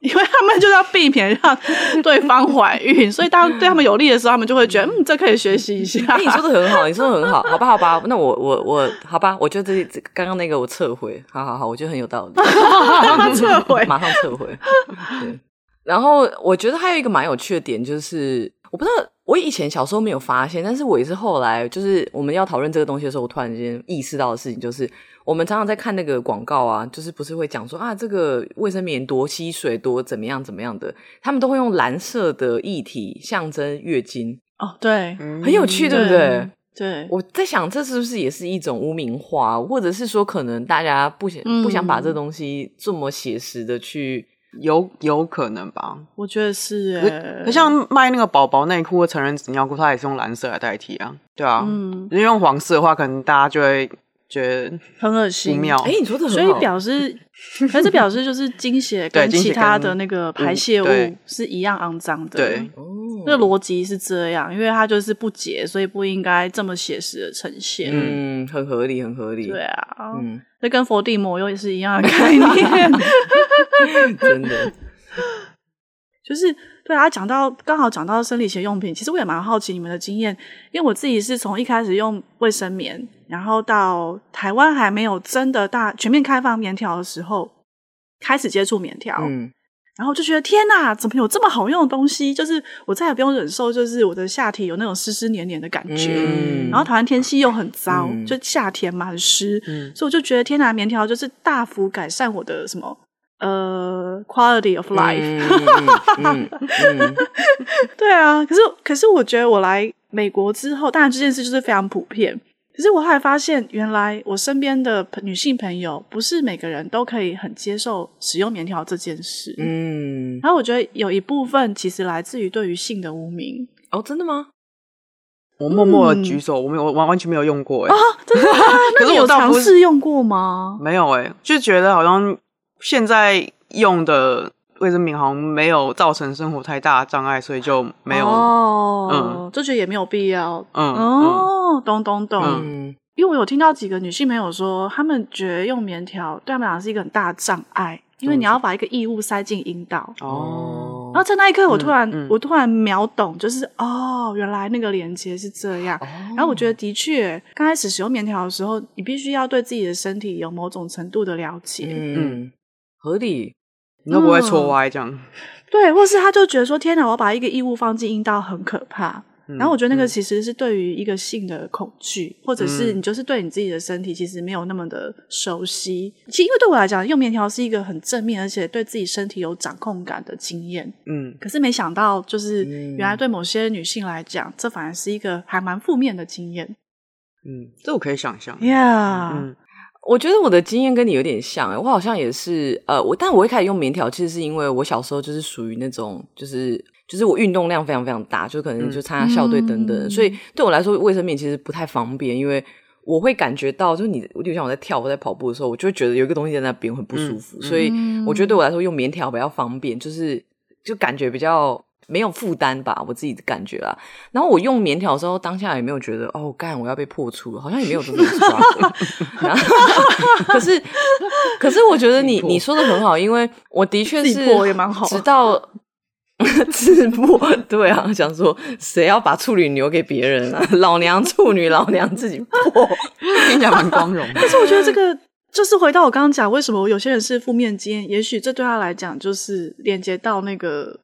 因为他们就是要避免让对方怀孕，所以当对他们有利的时候，他们就会觉得这可以学习一下你说的很好，你说的很好好吧那我好吧，我觉得刚刚那个我撤回，好我觉得很有道理撤回马上撤回对，然后我觉得还有一个蛮有趣的点，就是我不知道我以前小时候没有发现，但是我也是后来就是我们要讨论这个东西的时候，我突然间意识到的事情就是，我们常常在看那个广告啊，就是不是会讲说这个卫生棉多吸水多怎么样怎么样的，他们都会用蓝色的液体象征月经对，很有趣对不对？对，我在想这是不是也是一种污名化，或者是说可能大家不想把这东西这么写实的去有可能吧，我觉得是像卖那个宝宝内裤或成人纸尿裤，它也是用蓝色来代替啊，对啊，因为用黄色的话，可能大家就会觉得很恶心。你说的很好，所以表示，但是表示就是经血跟其他的那个排泄物是一样肮脏的，对，这逻辑是这样，因为它就是不洁，所以不应该这么写实的呈现。很合理，很合理，对啊，这跟佛地魔又是一样的概念。真的就是对啊，刚好讲到生理期用品，其实我也蛮好奇你们的经验，因为我自己是从一开始用卫生棉，然后到台湾还没有真的全面开放棉条的时候开始接触棉条，然后就觉得天哪，怎么有这么好用的东西，就是我再也不用忍受就是我的下体有那种湿湿黏黏的感觉，然后台湾天气又很糟，就夏天嘛很湿，所以我就觉得天哪，棉条就是大幅改善我的什么quality of life 对啊，可是我觉得我来美国之后，当然这件事就是非常普遍，可是我还发现原来我身边的女性朋友不是每个人都可以很接受使用棉条这件事然后我觉得有一部分其实来自于对于性的污名。哦，真的吗？我默默的举手，我完全没有用过。哦，真的吗？可是我倒不是，那你有尝试用过吗？没有耶，就觉得好像现在用的卫生棉好像没有造成生活太大的障碍，所以就没有。哦，就觉得也没有必要。哦，懂。因为我有听到几个女性朋友说，她们觉得用棉条对她们俩是一个很大的障碍，因为你要把一个异物塞进阴道。哦，然后在那一刻我突然秒懂，就是哦，原来那个连接是这样。哦，然后我觉得的确刚开始使用棉条的时候，你必须要对自己的身体有某种程度的了解。合理。你都不会戳歪这样。对，或是他就觉得说天哪，我把一个异物放进阴道很可怕。然后我觉得那个其实是对于一个性的恐惧，或者是你就是对你自己的身体其实没有那么的熟悉。其实因为对我来讲，用棉条是一个很正面而且对自己身体有掌控感的经验。可是没想到就是原来对某些女性来讲，这反而是一个还蛮负面的经验。这我可以想象。Yeah。我觉得我的经验跟你有点像。我好像也是但我一开始用棉条其实是因为我小时候就是属于那种就是我运动量非常非常大，就可能就参加校队等等，所以对我来说卫生棉其实不太方便，因为我会感觉到就是你就像我在跳我在跑步的时候，我就会觉得有一个东西在那边很不舒服。所以我觉得对我来说用棉条比较方便，就感觉比较没有负担吧，我自己的感觉啦。然后我用棉条的时候，当下也没有觉得哦，干我要被破处了，好像也没有这种struggle。可是我觉得你说的很好，因为我的确是自破也蛮好，直到自破。对啊，想说谁要把处女留给别人啊？老娘处女，老娘自己破，听起来蛮光荣的。但是我觉得这个。就是回到我刚刚讲，为什么有些人是负面经验，也许这对他来讲就是连接到那个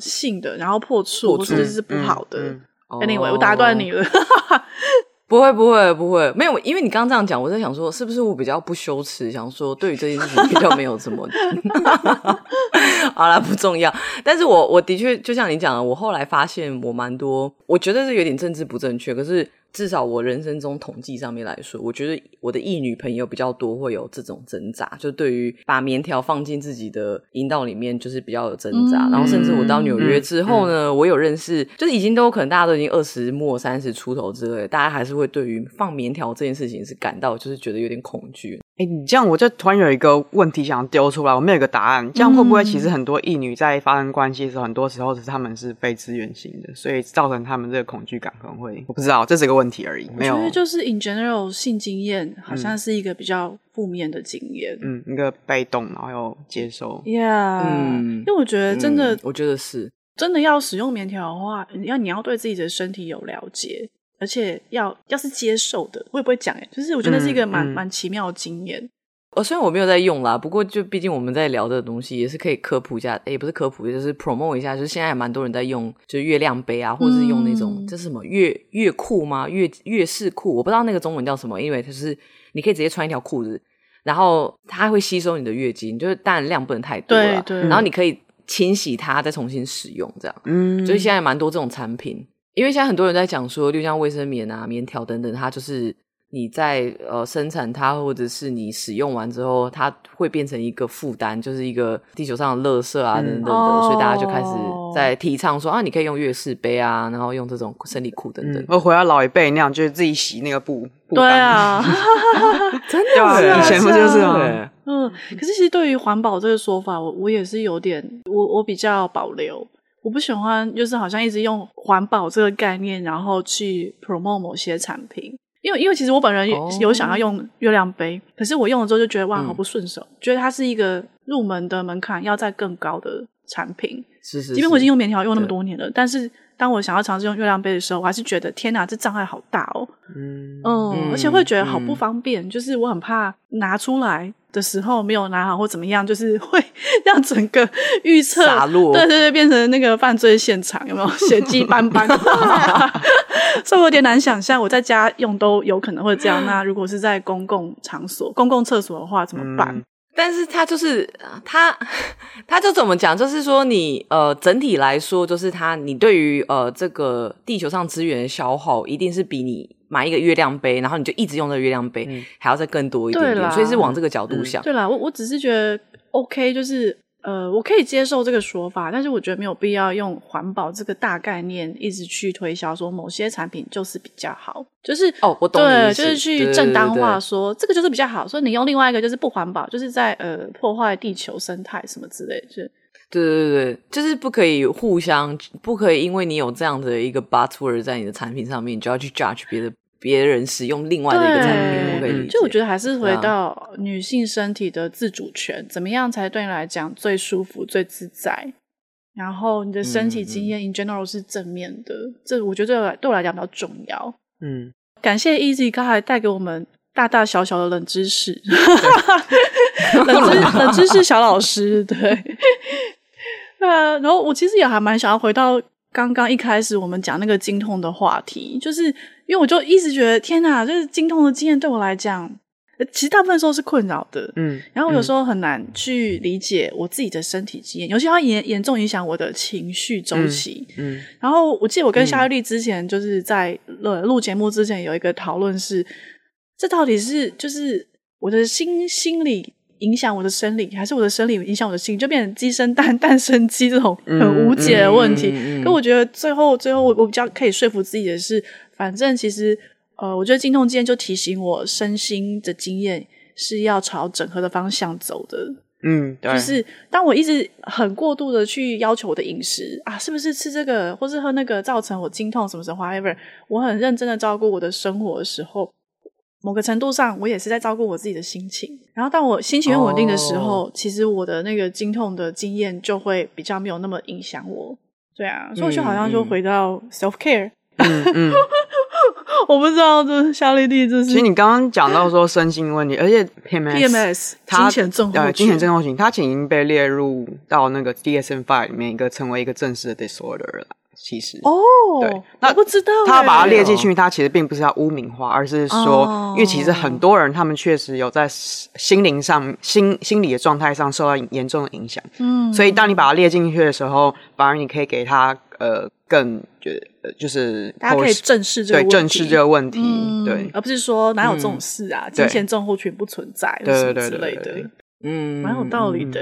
性的，然后破处或者是不好的。Anyway， 我打断你了。不会，没有，因为你刚刚这样讲，我在想说是不是我比较不羞耻，想说对于这件事情比较没有什么。好啦，不重要。但是我的确就像你讲的，我后来发现我蛮多，我觉得是有点政治不正确，可是至少我人生中统计上面来说，我觉得我的异女朋友比较多会有这种挣扎，就对于把棉条放进自己的阴道里面就是比较有挣扎。然后甚至我到纽约之后呢，我有认识就是已经都可能大家都已经20末30出头之类的，大家还是会对于放棉条这件事情是感到就是觉得有点恐惧。你这样，我就突然有一个问题想丢出来，我没有一个答案。这样会不会其实很多异女在发生关系的时候，很多时候是他们是非自愿性的，所以造成他们这个恐惧感可能会，我不知道，这是一个问题而已。没有，我觉得就是 in general 性经验好像是一个比较负面的经验。一个被动然后又接受。Yeah， 因为我觉得真的，我觉得是真的要使用棉条的话，你要对自己的身体有了解。而且要是接受的，我也不会讲就是我觉得是一个蛮奇妙的经验。虽然我没有在用啦，不过就毕竟我们在聊的东西也是可以科普一下，也不是科普，就是 promote 一下，就是现在还蛮多人在用，就是月亮杯啊，或者是用那种这是什么月裤吗？月式裤，我不知道那个中文叫什么，因为就是你可以直接穿一条裤子，然后它会吸收你的月经，就是当然量不能太多啦，对，然后你可以清洗它再重新使用这样。所以现在蛮多这种产品。因为现在很多人在讲说，就像卫生棉啊、棉条等等，它就是你在生产它，或者是你使用完之后，它会变成一个负担，就是一个地球上的垃圾啊等等的，所以大家就开始在提倡说啊，你可以用月式杯啊，然后用这种生理裤等等。我回到老一辈那样，就是自己洗那个布单。对啊，真的以前不就是吗？可是其实对于环保这个说法，我也是有点，我比较保留。我不喜欢就是好像一直用环保这个概念然后去 promote 某些产品，因为其实我本人有想要用月亮杯，可是我用了之后就觉得哇好不顺手，觉得它是一个入门的门槛要再更高的产品。是，即便我已经用棉条用那么多年了，但是当我想要尝试用月亮杯的时候，我还是觉得天哪，这障碍好大哦。而且会觉得好不方便，就是我很怕拿出来的时候没有拿好或怎么样，就是会让整个预测洒落。对，变成那个犯罪现场，有没有血迹斑斑？所以我有点难想象，我在家用都有可能会这样，那如果是在公共场所、公共厕所的话怎么办？但是它就是它就怎么讲，就是说你整体来说，就是你对于这个地球上资源的消耗，一定是比你买一个月亮杯然后你就一直用这个月亮杯还要再更多一点点，所以是往这个角度想。对啦，我只是觉得 OK，就是我可以接受这个说法，但是我觉得没有必要用环保这个大概念一直去推销说某些产品就是比较好，就是哦，我懂你的意思，对，就是去正当化说这个就是比较好，所以你用另外一个就是不环保，就是在破坏地球生态什么之类的，就是对对对，就是不可以互相，不可以因为你有这样的一个 buzzword 在你的产品上面，你就要去 judge 别人使用另外的一个产品，我可以理解。就我觉得还是回到女性身体的自主权，怎么样才对你来讲最舒服、最自在？然后你的身体经验 in general 是正面的，这我觉得对我来讲比较重要。嗯，感谢 Easy 刚才带给我们大大小小的冷知识，冷知识小老师，对。然后我其实也还蛮想要回到刚刚一开始我们讲那个经痛的话题，就是因为我就一直觉得天哪，就是经痛的经验对我来讲其实大部分时候是困扰的，嗯，然后我有时候很难去理解我自己的身体经验，尤其它严重影响我的情绪周期，嗯，然后我记得我跟夏玉丽之前就是在录节目之前有一个讨论是，这到底是就是我的心理影响我的生理，还是我的生理影响我的心，就变成鸡生蛋蛋生鸡这种很无解的问题。可我觉得最后我比较可以说服自己的是，反正其实我觉得经痛经验就提醒我身心的经验是要朝整合的方向走的。嗯，对，就是当我一直很过度的去要求我的饮食啊，是不是吃这个或是喝那个造成我经痛什么什么 whatever， 我很认真的照顾我的生活的时候，某个程度上我也是在照顾我自己的心情，然后当我心情稳定的时候，其实我的那个经痛的经验就会比较没有那么影响我。对啊，所以我就好像就回到 self-care。 我不知道这夏丽蒂这是，其实你刚刚讲到说身心问题，而且 PMS 金钱症候群，对，金钱症候群它已经被列入到那个 DSM-5 里面一个成为一个正式的 disorder 了。其实哦，对，那我不知道他把它列进去，他其实并不是要污名化，而是说，因为其实很多人他们确实有在心灵上、心理的状态上受到严重的影响，嗯，所以当你把它列进去的时候，反而你可以给他更就是大家可以正视这个问题，对，正视这个问题，对，而不是说哪有这种事啊，金钱症候群不存在，对对之类的，嗯，蛮有道理的。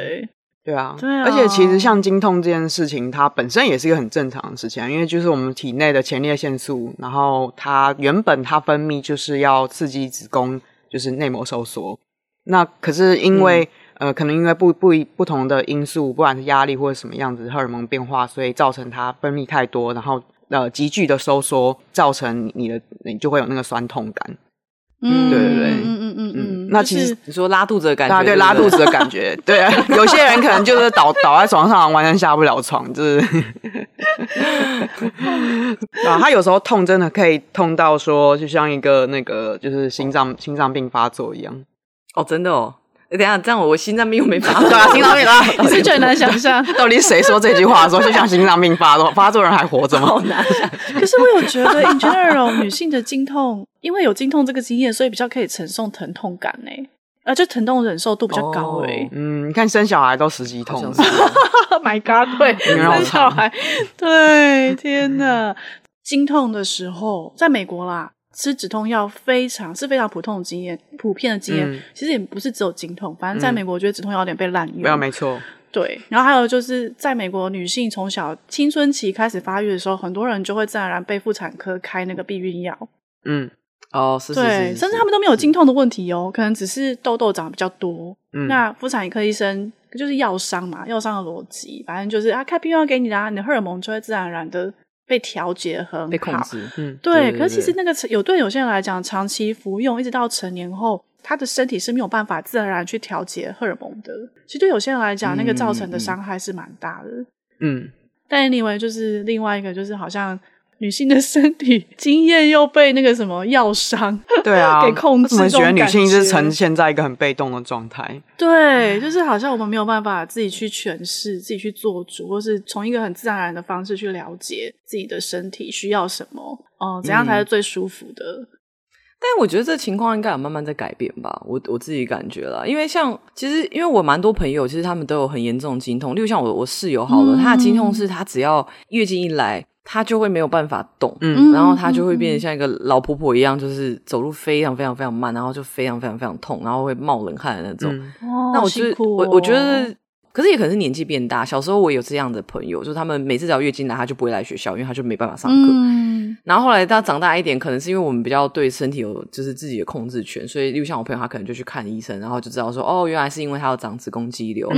对啊，对啊，而且其实像经痛这件事情，它本身也是一个很正常的事情，因为就是我们体内的前列腺素，然后它原本它分泌就是要刺激子宫，就是内膜收缩。那可是因为可能因为不同的因素，不管是压力或者什么样子荷尔蒙变化，所以造成它分泌太多，然后急剧的收缩，造成你就会有那个酸痛感。嗯，对对对，那其实你说拉肚子的感觉，对，拉肚子的感觉，对，有些人可能就是倒在床上，完全下不了床，就是啊，他有时候痛真的可以痛到说，就像一个那个就是心脏病发作一样。哦，真的哦。等一下，这样我心脏病又没发作，对啊，心脏病啊，你是觉得难想象，到底谁说这句话说就像心脏病发作人还活着吗？好难想。可是我有觉得 in general 女性的经痛，因为有经痛这个经验，所以比较可以承受疼痛感欸，就疼痛忍受度比较高欸。嗯，你看生小孩都十几痛，My God， 对，生小孩，对，天哪！经痛的时候，在美国啦。吃止痛药是非常普遍的经验、其实也不是只有经痛，反正在美国我觉得止痛药有点被滥用，没有，没错，对。然后还有就是在美国女性从小青春期开始发育的时候，很多人就会自然而然被妇产科开那个避孕药，哦，是，对，是，甚至他们都没有经痛的问题哦，可能只是痘痘长得比较多，那妇产科医生就是药商嘛，药商的逻辑，反正就是开避孕药给你啦，你的荷尔蒙就会自然而然的被调节很好，被控制，对。可是其实那个对有些人来讲，长期服用一直到成年后，他的身体是没有办法自然而然去调节荷尔蒙的。其实对有些人来讲，那个造成的伤害是蛮大的。但你以为就是另外一个，就是好像女性的身体经验又被那个什么药伤对啊给控制，我觉得女性是呈现在一个很被动的状态。对，就是好像我们没有办法自己去诠释，自己去做主，或是从一个很自然而然的方式去了解自己的身体需要什么，怎样才是最舒服的。但我觉得这情况应该有慢慢在改变吧，我自己感觉啦，因为像其实因为我蛮多朋友其实他们都有很严重的经痛，例如像我室友好了，他的经痛是他只要月经一来她就会没有办法动，然后她就会变得像一个老婆婆一样，就是走路非常非常非常慢，然后就非常非常非常痛，然后会冒冷汗的那种。那我觉得，我觉得可是也可能是年纪变大，小时候我有这样的朋友，就是他们每次只要月经来他就不会来学校，因为他就没办法上课、然后后来他长大一点，可能是因为我们比较对身体有就是自己的控制权，所以例如像我朋友他可能就去看医生，然后就知道说哦原来是因为他要长子宫肌瘤，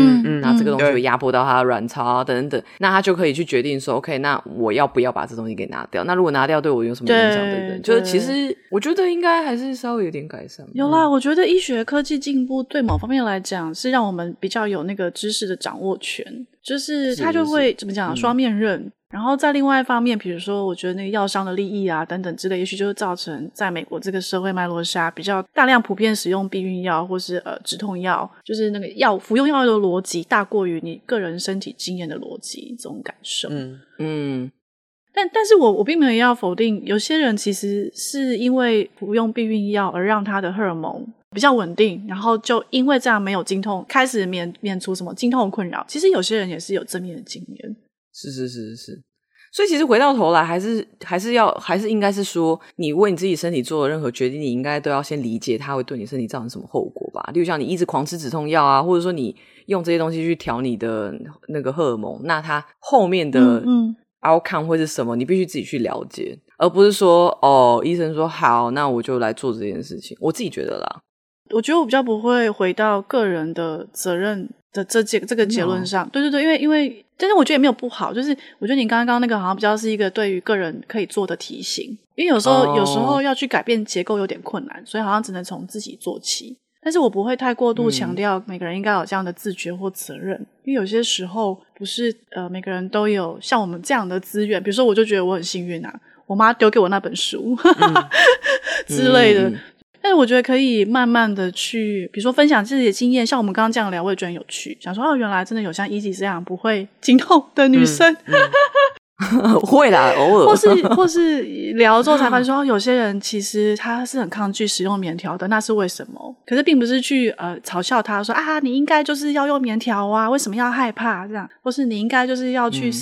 那这个东西会压迫到他的卵巢啊等等，那他就可以去决定说 OK 那我要不要把这东西给拿掉，那如果拿掉对我有什么影响等等，就是其实我觉得应该还是稍微有点改善有啦、我觉得医学科技进步对某方面来讲是让我们比较有那个知识的掌握权，就是他就会怎么讲、双面刃、然后在另外一方面比如说我觉得那个药商的利益啊等等之类，也许就是造成在美国这个社会脉络下比较大量普遍使用避孕药或是止痛药，就是那个药服用药的逻辑大过于你个人身体经验的逻辑，这种感受但是我并没有要否定有些人其实是因为服用避孕药而让他的荷尔蒙比较稳定，然后就因为这样没有经痛，开始免除什么经痛困扰，其实有些人也是有正面的经验。是，所以其实回到头来还是应该是说你为你自己身体做的任何决定，你应该都要先理解它会对你身体造成什么后果吧，例如像你一直狂吃止痛药啊，或者说你用这些东西去调你的那个荷尔蒙，那它后面的outcome 会是什么，你必须自己去了解，而不是说哦医生说好那我就来做这件事情，我自己觉得啦，我觉得我比较不会回到个人的责任的这个结论上，对，因为但是我觉得也没有不好，就是我觉得你刚刚那个好像比较是一个对于个人可以做的提醒，因为有时候要去改变结构有点困难，所以好像只能从自己做起，但是我不会太过度强调每个人应该有这样的自觉或责任，因为有些时候不是每个人都有像我们这样的资源，比如说我就觉得我很幸运啊，我妈丢给我那本书之类的但是我觉得可以慢慢的去比如说分享自己的经验，像我们刚刚这样聊我也觉得很有趣，想说哦，原来真的有像 Easy 这样不会经痛的女生会啦偶尔或是聊之后才发现说、有些人其实他是很抗拒使用棉条的，那是为什么，可是并不是去嘲笑他说啊你应该就是要用棉条啊，为什么要害怕这样，或是你应该就是要去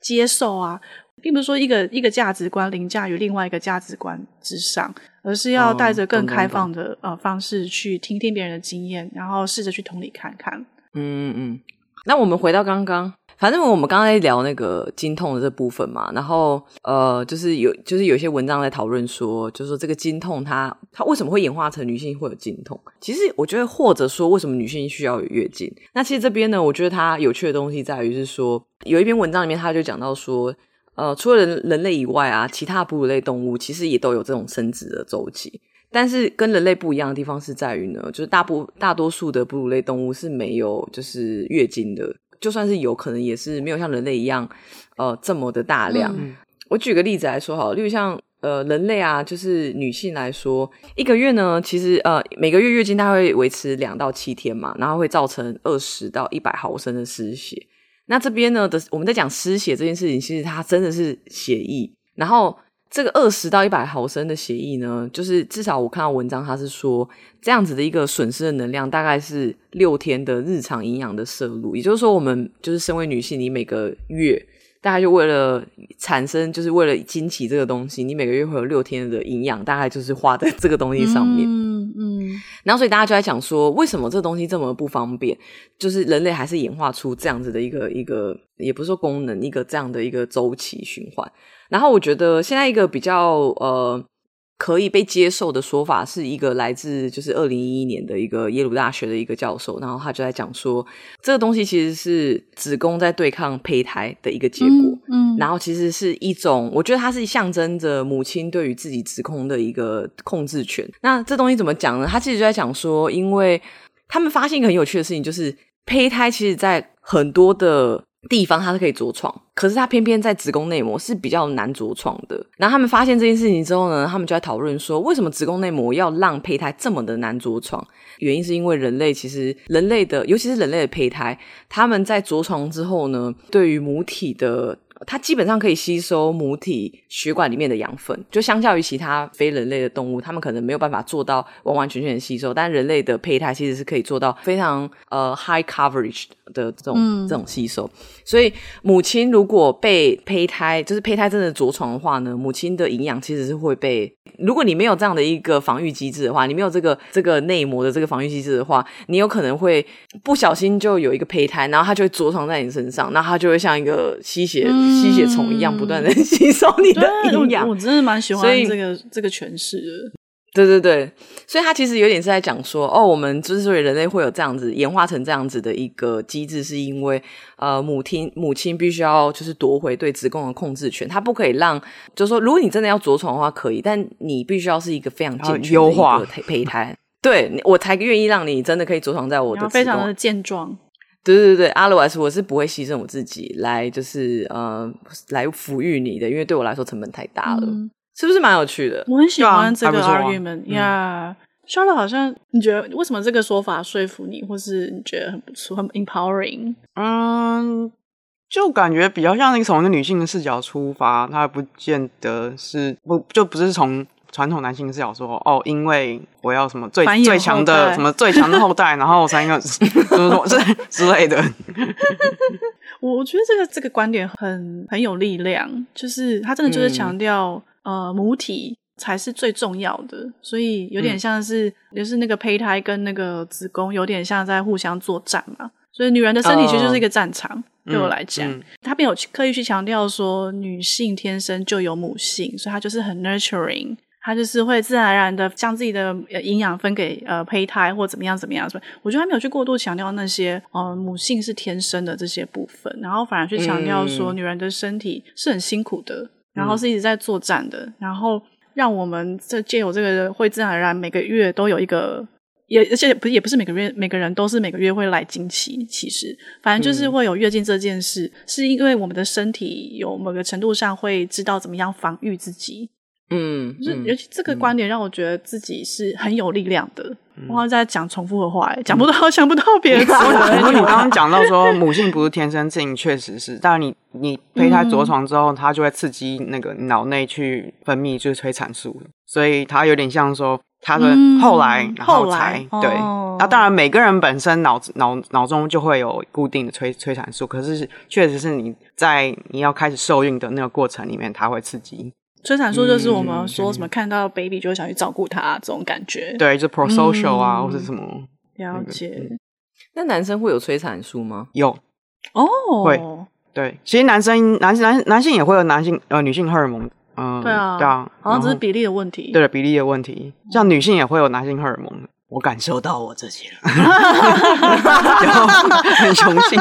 接受啊，并不是说一个价值观凌驾于另外一个价值观之上，而是要带着更开放的方式去听听别人的经验，然后试着去同理看看。那我们回到反正我们刚刚在聊那个经痛的这部分嘛，然后就是有些文章在讨论说，就是说这个经痛它为什么会演化成女性会有经痛，其实我觉得或者说为什么女性需要有月经，那其实这边呢我觉得它有趣的东西在于是说，有一篇文章里面它就讲到说除了人类以外啊，其他哺乳类动物其实也都有这种生殖的周期，但是跟人类不一样的地方是在于呢，就是大多数的哺乳类动物是没有就是月经的，就算是有可能也是没有像人类一样这么的大量。我举个例子来说好了，例如像人类啊，就是女性来说，一个月呢其实每个月月经大概会维持2到7天嘛，然后会造成20到100毫升的失血。那这边呢我们在讲失血这件事情，其实它真的是血液，然后这个20到100毫升的血液呢，就是至少我看到文章它是说这样子的一个损失的能量大概是6天的日常营养的摄入，也就是说我们就是身为女性，你每个月大概就为了产生就是为了经期这个东西，你每个月会有6天的营养大概就是花在这个东西上面。然后所以大家就在讲说为什么这东西这么不方便，就是人类还是演化出这样子的一个也不是说功能，一个这样的一个周期循环。然后我觉得现在一个比较可以被接受的说法是一个来自就是2011年的一个耶鲁大学的一个教授，然后他就在讲说这个东西其实是子宫在对抗胚胎的一个结果，然后其实是一种我觉得它是象征着母亲对于自己子宫的一个控制权。那这东西怎么讲呢，他其实就在讲说，因为他们发现一个很有趣的事情，就是胚胎其实在很多的地方它是可以着床，可是它偏偏在子宫内膜是比较难着床的，然后他们发现这件事情之后呢，他们就在讨论说为什么子宫内膜要让胚胎这么的难着床，原因是因为人类的尤其是人类的胚胎，他们在着床之后呢，对于母体的它基本上可以吸收母体血管里面的养分，就相较于其他非人类的动物，它们可能没有办法做到完完全全的吸收，但人类的胚胎其实是可以做到非常high coverage 的这种吸收。所以母亲如果被胚胎，就是胚胎真的着床的话呢，母亲的营养其实是会被，如果你没有这样的一个防御机制的话，你没有这个内膜的这个防御机制的话，你有可能会不小心就有一个胚胎，然后它就会着床在你身上，然后它就会像一个吸血虫一样不断的吸收你的营养。我真的蛮喜欢这个诠释的。对对对，所以他其实有点是在讲说，哦，我们之所以人类会有这样子演化成这样子的一个机制，是因为母亲必须要就是夺回对子宫的控制权，他不可以让，就是说如果你真的要着床的话可以，但你必须要是一个非常健全的一个胚胎，对，我才愿意让你真的可以着床在我的子宫，非常的健壮。对对对 ，otherwise 我是不会牺牲我自己来就是来抚育你的，因为对我来说成本太大了。嗯，是不是蛮有趣的？我很喜欢这个 argument 呀。Charlotte，好像你觉得为什么这个说法说服你，或是你觉得很不错，很 empowering？ 就感觉比较像是从女性的视角出发，它不见得是不是从传统男性的视角说，哦，因为我要什么最强的什么最强的后代，然后三个之类的。我觉得这个观点很有力量，就是它真的就是强调。母体才是最重要的，所以有点像是就是那个胚胎跟那个子宫有点像在互相作战嘛，所以女人的身体其实就是一个战场，对我来讲，她没有刻意去强调说女性天生就有母性，所以她就是很 nurturing， 她就是会自然而然的将自己的营养分给胚胎或怎么样，我觉得她没有去过度强调那些母性是天生的这些部分，然后反而去强调说女人的身体是很辛苦的，然后是一直在作战的，然后让我们藉由这个会自然而然每个月都有一个，也不是每个人都是每个月会来经期，其实反正就是会有月经这件事，是因为我们的身体有某个程度上会知道怎么样防御自己。尤其这个观点让我觉得自己是很有力量的。我好像在讲重复的话，想不到别人。你刚刚讲到说母性不是天生，这确实是，但你胚胎着床之后，它就会刺激那个脑内去分泌就是催产素，所以它有点像说它的后来对。那当然每个人本身脑中就会有固定的催产素，可是确实是你在你要开始受孕的那个过程里面，它会刺激。催产素就是我们说什么看到 baby 就想去照顾他这种感觉，对，就是 prosocial 或是什么。了解。那男生会有催产素吗？有哦，会，对，其实男性也会有女性荷尔蒙，对啊，好像只是比例的问题，对，比例的问题，像女性也会有男性荷尔蒙，我感受到我自己了，很雄性。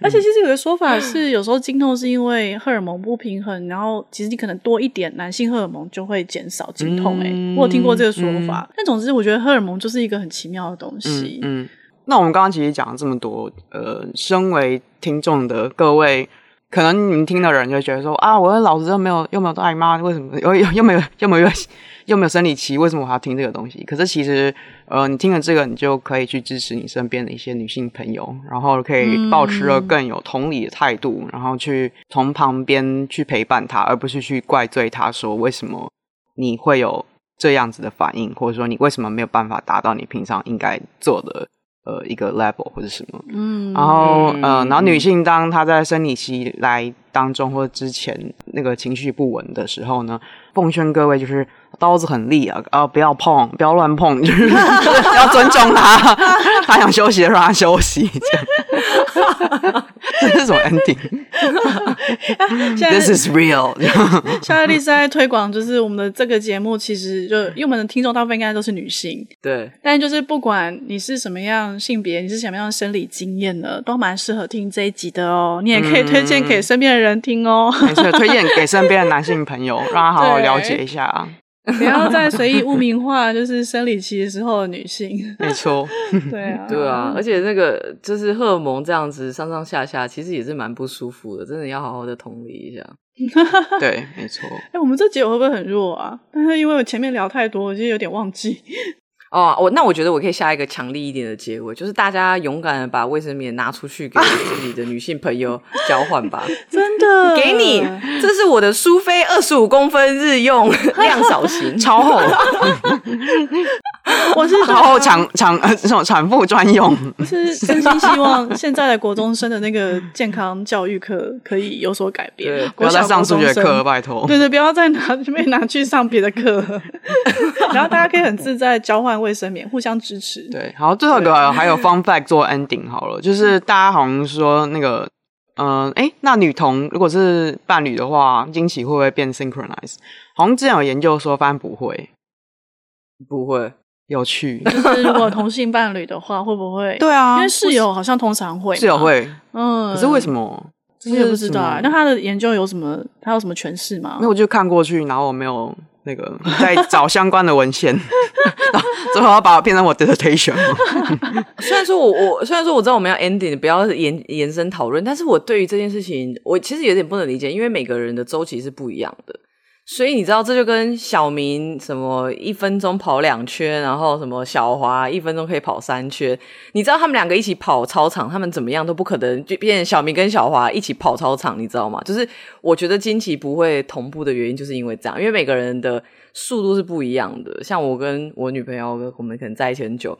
而且其实有个说法是，有时候经痛是因为荷尔蒙不平衡，然后其实你可能多一点男性荷尔蒙就会减少经痛。我有听过这个说法。但总之我觉得荷尔蒙就是一个很奇妙的东西。那我们刚刚其实讲了这么多，身为听众的各位，可能你们听的人就觉得说，啊，我的老子又没有大姨妈，为什么又没有生理期，为什么我还要听这个东西？可是其实你听了这个，你就可以去支持你身边的一些女性朋友，然后可以抱持了更有同理的态度，然后去从旁边去陪伴她，而不是去怪罪她说为什么你会有这样子的反应，或者说你为什么没有办法达到你平常应该做的一个 level 或者什么。然后女性当她在生理期来当中或之前那个情绪不稳的时候呢，奉劝各位就是刀子很利啊，不要碰，不要乱碰，就是要尊重她，她想休息就让她休息，这样。这是什么 ending？ This is real。 夏月丽是在推广就是我们的这个节目，其实就因为我们的听众大部分应该都是女性，对，但就是不管你是什么样性别，你是什么样的生理经验的，都蛮适合听这一集的哦，你也可以推荐给身边的人听哦。没错，推荐给身边的男性朋友，让他好好了解一下啊。不要再随意污名化，就是生理期的时候的女性。没错，对啊，对啊，而且那个就是荷尔蒙这样子上上下下，其实也是蛮不舒服的，真的要好好的同理一下。对，没错。我们这集我会不会很弱啊？但是因为我前面聊太多，我就有点忘记。哦，那我觉得我可以下一个强力一点的结尾，就是大家勇敢的把卫生棉拿出去给自己的女性朋友交换吧。真的，给你，这是我的苏菲25公分日用量少型，超厚。我是超厚产妇专用。是真心希望现在的国中生的那个健康教育课可以有所改变，不要再上数学课，拜托。对对，不要再拿去上别的课。然后大家可以很自在交换卫生棉，互相支持。对，好，最后一个还有 fun fact 做 ending 好了，就是大家好像说那个，那女同如果是伴侣的话，经期会不会变 synchronized？ 好像之前有研究说，发现不会，不会。有趣，就是如果同性伴侣的话，会不会？对啊，因为室友好像通常会，室友会，可是为什么？我也不知道啊。那他的研究有什么？他有什么诠释吗？没有，我就看过去，然后我没有。那个在找相关的文献，最后要把我变成我 dissertation。 虽然说我知道我们要 ending 不要延伸讨论，但是我对于这件事情我其实有点不能理解，因为每个人的周期是不一样的，所以你知道这就跟小明什么1分钟跑2圈，然后什么小华1分钟可以跑3圈，你知道他们两个一起跑操场，他们怎么样都不可能就变成小明跟小华一起跑操场，你知道吗？就是我觉得经期不会同步的原因就是因为这样，因为每个人的速度是不一样的。像我跟我女朋友，我们可能在一起很久，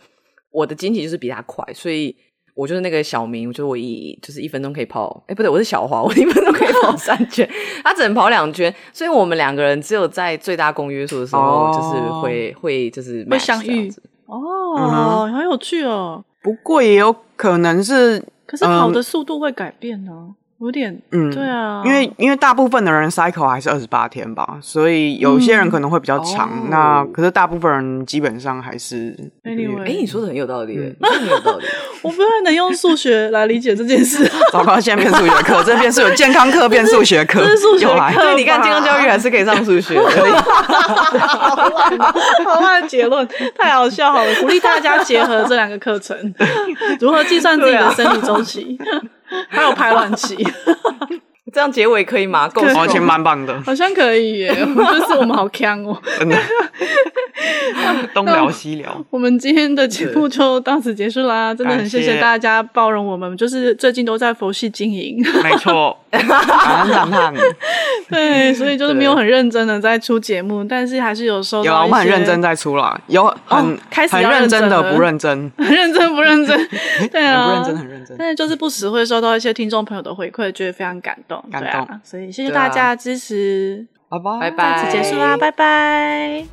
我的经期就是比她快，所以我就是那个小明，我觉得我就是1分钟可以跑，不对，我是小华，我1分钟可以跑3圈，他只能跑2圈，所以我们两个人只有在最大公约数的时候，就是会就是会相遇哦，好有趣哦。不过也有可能是，可是跑的速度会改变呢、有点对啊，因为大部分的人 cycle 还是28天吧，所以有些人可能会比较长，那可是大部分人基本上还是你说的很有道理耶，真的很有道理。我不太能用数学来理解这件事。糟糕，现在变数学课，这变数学健康课变数学课，这是数学课。你看健康教育还是可以上数学的。好烂的结论，太好笑了。鼓励大家结合这两个课程，如何计算自己的生理周期。还有排卵期。这样结尾可以吗？够，完全蛮棒的，好像可以耶。就是我们好呛哦，真的东聊西聊。我们今天的节目就到此结束啦，真的很谢谢大家包容我们，就是最近都在佛系经营，没错。对，所以就是没有很认真的在出节目，但是还是有收到一些。有啊，我们很认真在出啦，有很认真的不认真，很认真不认真，对啊，很认真。但是就是不时会收到一些听众朋友的回馈，觉得非常感动，所以谢谢大家的支持，拜拜，再次结束啦，拜拜。